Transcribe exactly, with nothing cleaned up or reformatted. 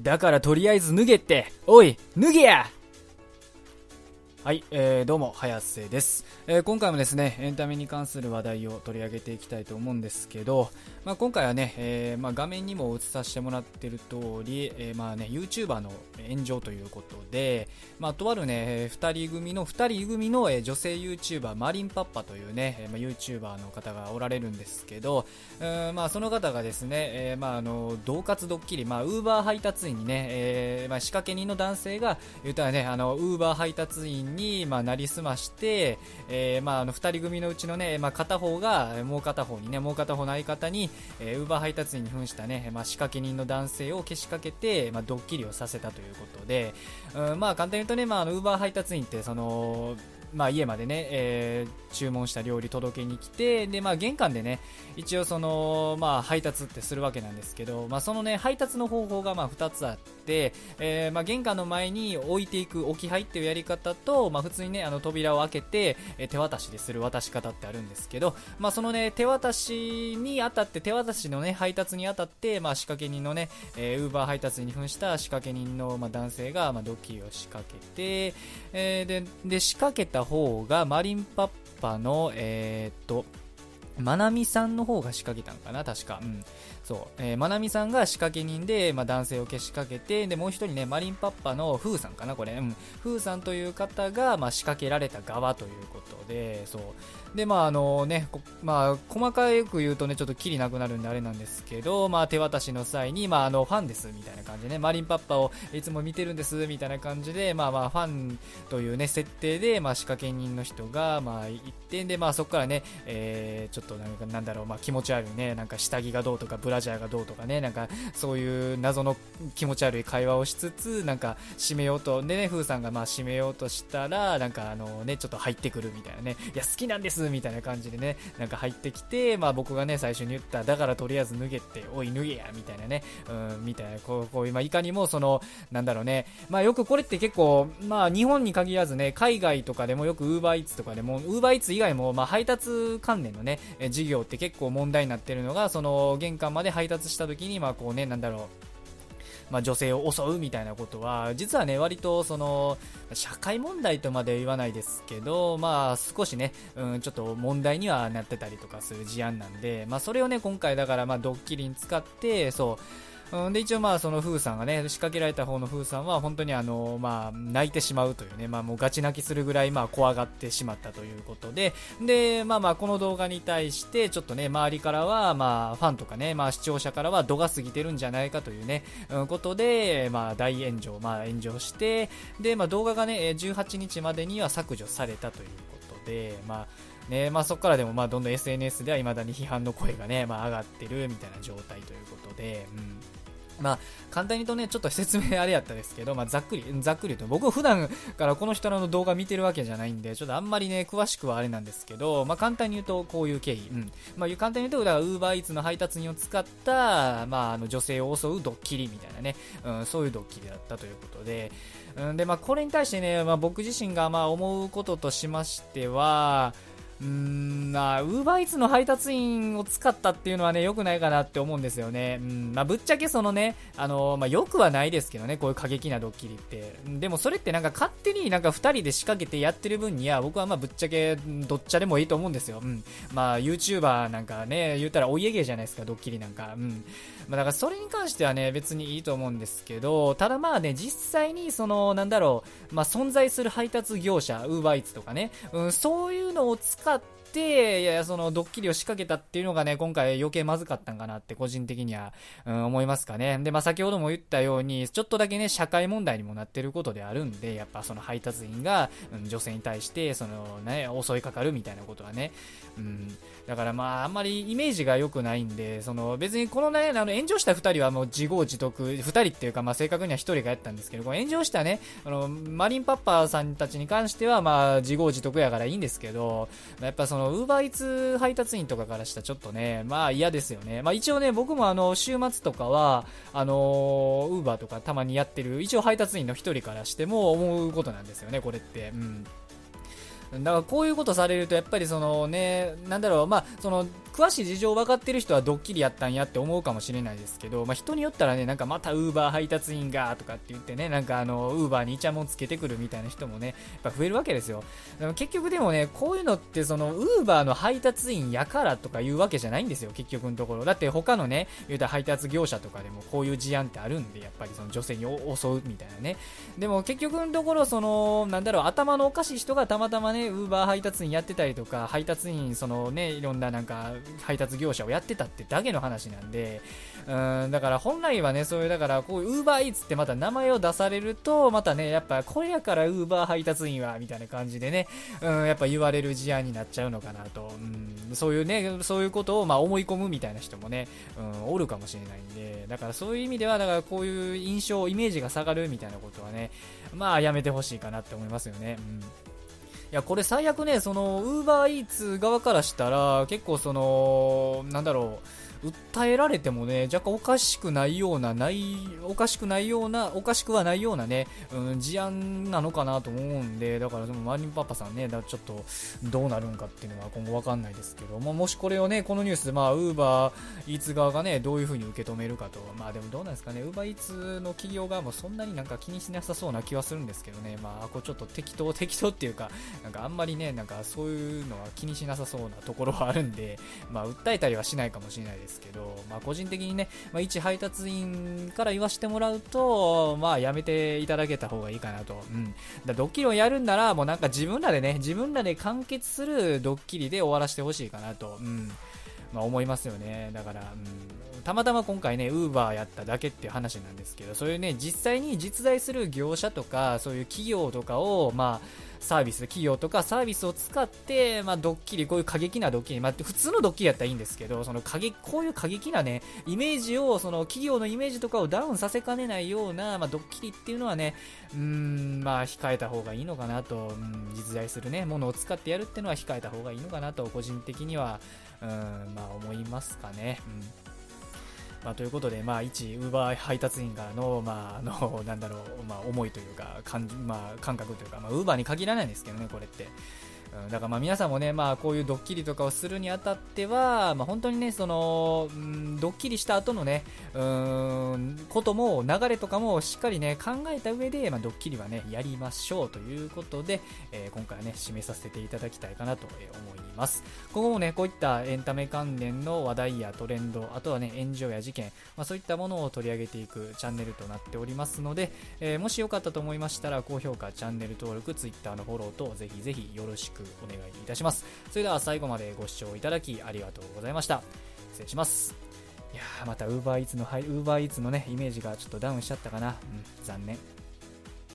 だからとりあえず脱げって、おい脱げや。はい、えー、どうも早瀬です、えー、今回もですねエンタメに関する話題を取り上げていきたいと思うんですけど、まあ、今回はね、えーまあ、画面にも映させてもらっている通り、えーまあね、YouTuber の炎上ということで、まあ、とあるねふたり組のふたり組の女性 YouTuber マリンパッパというね、まあ、YouTuber の方がおられるんですけど、うん、まあ、その方がですね、えーまあ、あの同活ドッキリ、まあ、Uber 配達員にね、えーまあ、仕掛け人の男性が言ったらね、あの Uber 配達員ににまあ、なりすまして、えーまあ、あのふたり組のうちの、ねまあ、片方がもう片方にねもう片方の相方に、えー、ウーバー配達員に扮した、ねまあ、仕掛け人の男性をけしかけて、まあ、ドッキリをさせたということで、うんまあ、簡単に言うとね、まあ、あのウーバー配達員ってそのまあ、家までね、えー、注文した料理届けに来て、で、まあ、玄関でね一応その、まあ、配達ってするわけなんですけど、まあ、そのね配達の方法がまあふたつあって、えーまあ、玄関の前に置いていく置き配っていうやり方と、まあ、普通にねあの扉を開けて、えー、手渡しでする渡し方ってあるんですけど、まあ、そのね手渡しに当たって手渡しのね配達に当たって、まあ、仕掛け人のね、えー、Uber配達に扮した仕掛け人の、まあ、男性が、まあ、ドッキリを仕掛けて、えー、で、で仕掛けた方がマリンパッパのえー、っとまなみさんの方が仕掛けたのかな確か、うんそうえー、まなみさんが仕掛け人で、まあ、男性をけしかけて、でもう一人ねマリンパッパのふうさんかなこれ、うん、ふうさんという方が、まあ、仕掛けられた側ということで、そうでまああのねまあ細かく言うとねちょっとキリなくなるんであれなんですけど、まあ、手渡しの際に、まあ、あのファンですみたいな感じでねマリンパッパをいつも見てるんですみたいな感じで、まあまあファンというね設定で、まあ、仕掛け人の人がまあ一点で、まあ、そこからね、えー、ちょっとなんかなんだろう、まあ、気持ち悪いねなんか下着がどうとかブラジャーがどうとかねなんかそういう謎の気持ち悪い会話をしつつなんか締めようとでね風さんがまあ締めようとしたらなんかあのねちょっと入ってくるみたいなね、いや好きなんですみたいな感じでねなんか入ってきて、まあ僕がね最初に言っただからとりあえず脱げっておい脱げやみたいなね、うんみたいなこうこう、まあ、いかにもそのなんだろうねまあよくこれって結構まあ日本に限らずね海外とかでもよく Uber Eats とかでも Uber Eats 以外もまあ配達関連のね事業って結構問題になってるのがその玄関まで配達した時にまあこうねなんだろうまあ、女性を襲うみたいなことは実はね割とその社会問題とまで言わないですけどまあ少しね、うん、ちょっと問題にはなってたりとかする事案なんで、まあそれをね今回だからまあドッキリに使ってそう、うん、で一応まあその風さんがね仕掛けられた方の風さんは本当にあのまあ泣いてしまうというねまあもうガチ泣きするぐらいまあ怖がってしまったということで、でまあまあこの動画に対してちょっとね周りからはまあファンとかねまあ視聴者からは度が過ぎてるんじゃないかというね、うんでまあ、大炎上、まあ、炎上してで、まあ、動画がねじゅうはちにちまでには削除されたということで、まあねまあ、そこからでもまあどんどん エスエヌエス ではいまだに批判の声がね、まあ、上がってるみたいな状態ということで、うんまあ、簡単に言うとねちょっと説明あれやったですけど、まあ、ざっくりざっくり言うと僕普段からこの人らの動画見てるわけじゃないんでちょっとあんまりね詳しくはあれなんですけど、まあ、簡単に言うとこういう経緯、うんまあ、簡単に言うと Uber Eats の配達員を使った、まあ、あの女性を襲うドッキリみたいなね、うん、そういうドッキリだったということで、うん、で、まあ、これに対してね、まあ、僕自身がまあ思うこととしましてはうーんまあ、Uber Eats の配達員を使ったっていうのはね良くないかなって思うんですよね。うんまあ、ぶっちゃけそのねあの、まあ、よくはないですけどねこういう過激なドッキリってでもそれってなんか勝手になんかふたりで仕掛けてやってる分には僕はまあぶっちゃけどっちゃでもいいと思うんですよ。うんまあ、YouTuber なんかね言ったらお家芸じゃないですかドッキリなんか、うんまあ、だからそれに関してはね別にいいと思うんですけどただまあね実際にそのなんだろう、まあ、存在する配達業者 Uber Eats とかね、うん、そういうのを使っていやそのドッキリを仕掛けたっていうのがね今回余計まずかったんかなって個人的には、うん、思いますかね。で、まあ、先ほども言ったようにちょっとだけね社会問題にもなってることであるんでやっぱその配達員が、うん、女性に対してその、ね、襲いかかるみたいなことはね、うん、だからまああんまりイメージが良くないんでその別にこのねあの炎上したふたりはもう自業自得ふたりっていうか、まあ、正確にはひとりがやったんですけどこの炎上したねあのマリンパッパさんたちに関してはまあ自業自得やからいいんですけどやっぱその Uber Eats 配達員とかからしたらちょっとねまあ嫌ですよね。まあ一応ね僕もあの週末とかはあの Uber とかたまにやってる一応配達員の一人からしても思うことなんですよねこれって、うんだからこういうことされるとやっぱりそのねなんだろうまあその詳しい事情分かってる人はドッキリやったんやって思うかもしれないですけど、まあ、人によったらね、なんかまた Uber 配達員がとかって言ってね、なんかあの Uber にイチャモンつけてくるみたいな人もね、やっぱ増えるわけですよ。でも結局でもね、こういうのってその Uber の配達員やからとかいうわけじゃないんですよ、結局のところ。だって他のね、言うたら配達業者とかでもこういう事案ってあるんで、やっぱりその女性に襲うみたいなね。でも結局のところ、そのなんだろう、頭のおかしい人がたまたまね Uber 配達員やってたりとか、配達員そのね、いろんななんか配達業者をやってたってだけの話なんで、うーんだから本来はね、そういうだからこう Uber Eats ってまた名前を出されるとまたね、やっぱこれやから Uber 配達員はみたいな感じでね、うんやっぱ言われる事案になっちゃうのかなと、うんそういうね、そういうことをまあ思い込むみたいな人もね、うんおるかもしれないんで、だからそういう意味ではだからこういう印象イメージが下がるみたいなことはね、まあやめてほしいかなって思いますよね。うんいやこれ最悪ね、その Uber Eats 側からしたら結構そのなんだろう、訴えられてもね、若干おかしくないようなないおかしくないようなおかしくはないようなね、うん、事案なのかなと思うんで、だからでもマリンパパさんね、だちょっとどうなるんかっていうのは今後わかんないですけど、まあ、もしこれをね、このニュース、まあ Uber Eats 側がねどういう風に受け止めるかと、まあでもどうなんですかね、 Uber Eats の企業側もそんなになんか気にしなさそうな気はするんですけどね、まあこうちょっと適当適当っていうか。なんかあんまりね、なんかそういうのは気にしなさそうなところはあるんで、まあ訴えたりはしないかもしれないですけど、まあ個人的にね、まあ一配達員から言わせてもらうと、まあやめていただけた方がいいかなと。うん。だドッキリをやるんなら、もうなんか自分らでね、自分らで完結するドッキリで終わらせてほしいかなと。うん。まあ思いますよね。だから、うん、たまたま今回ね Uber やっただけっていう話なんですけど、そういうね実際に実在する業者とかそういう企業とかをまあサービス企業とかサービスを使ってまあドッキリ、こういう過激なドッキリ、まあ普通のドッキリやったらいいんですけど、その過激こういう過激なねイメージを、その企業のイメージとかをダウンさせかねないようなまあドッキリっていうのはね、うーんまあ控えた方がいいのかなと、うん、実在するねものを使ってやるっていうのは控えた方がいいのかなと個人的にはうんまあ思いますかね。うんまあ、ということで、まあ、一 Uber 配達員からの、まあ、あのなんだろう、まあ、思いというか、感、まあ、感覚というか、まあ、Uber に限らないんですけどね、これって。うん、だからまあ皆さんもね、まあ、こういうドッキリとかをするにあたっては、まあ、本当にねその、うん、ドッキリした後のね、うん、ことも流れとかもしっかりね考えた上で、まあ、ドッキリはねやりましょうということで、えー、今回はね締めさせていただきたいかなと思います。今後もねこういったエンタメ関連の話題やトレンド、あとはね炎上や事件、まあ、そういったものを取り上げていくチャンネルとなっておりますので、えー、もしよかったと思いましたら高評価、チャンネル登録、Twitter のフォローとぜひぜひよろしくお願いいたします。それでは最後までご視聴いただきありがとうございました。失礼します。いやーまた Uber Eats の、はい、Uber Eats のねイメージがちょっとダウンしちゃったかな。うん、残念。